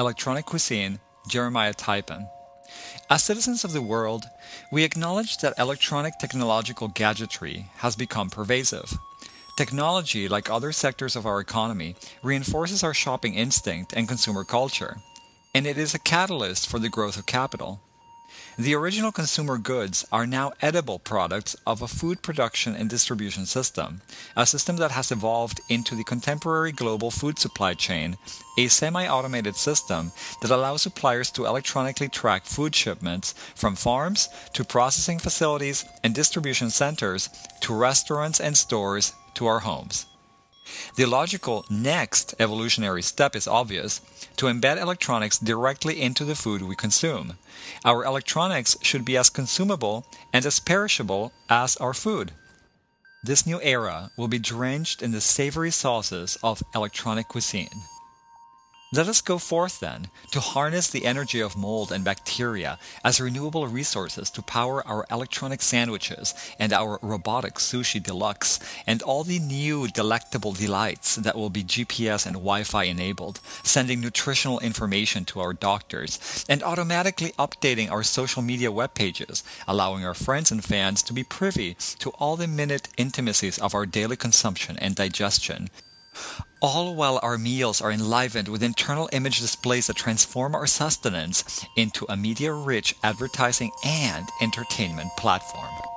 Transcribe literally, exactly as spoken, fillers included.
Electronic Cuisine, Jeremiah Typen. As citizens of the world, we acknowledge that electronic technological gadgetry has become pervasive. Technology, like other sectors of our economy, reinforces our shopping instinct and consumer culture, and it is a catalyst for the growth of capital. The original consumer goods are now edible products of a food production and distribution system, a system that has evolved into the contemporary global food supply chain, a semi-automated system that allows suppliers to electronically track food shipments from farms to processing facilities and distribution centers to restaurants and stores to our homes. The logical next evolutionary step is obvious: to embed electronics directly into the food we consume. Our electronics should be as consumable and as perishable as our food. This new era will be drenched in the savory sauces of electronic cuisine. Let us go forth, then, to harness the energy of mold and bacteria as renewable resources to power our electronic sandwiches and our robotic sushi deluxe and all the new delectable delights that will be G P S and Wi-Fi enabled, sending nutritional information to our doctors, and automatically updating our social media web pages, allowing our friends and fans to be privy to all the minute intimacies of our daily consumption and digestion, all while our meals are enlivened with internal image displays that transform our sustenance into a media-rich advertising and entertainment platform.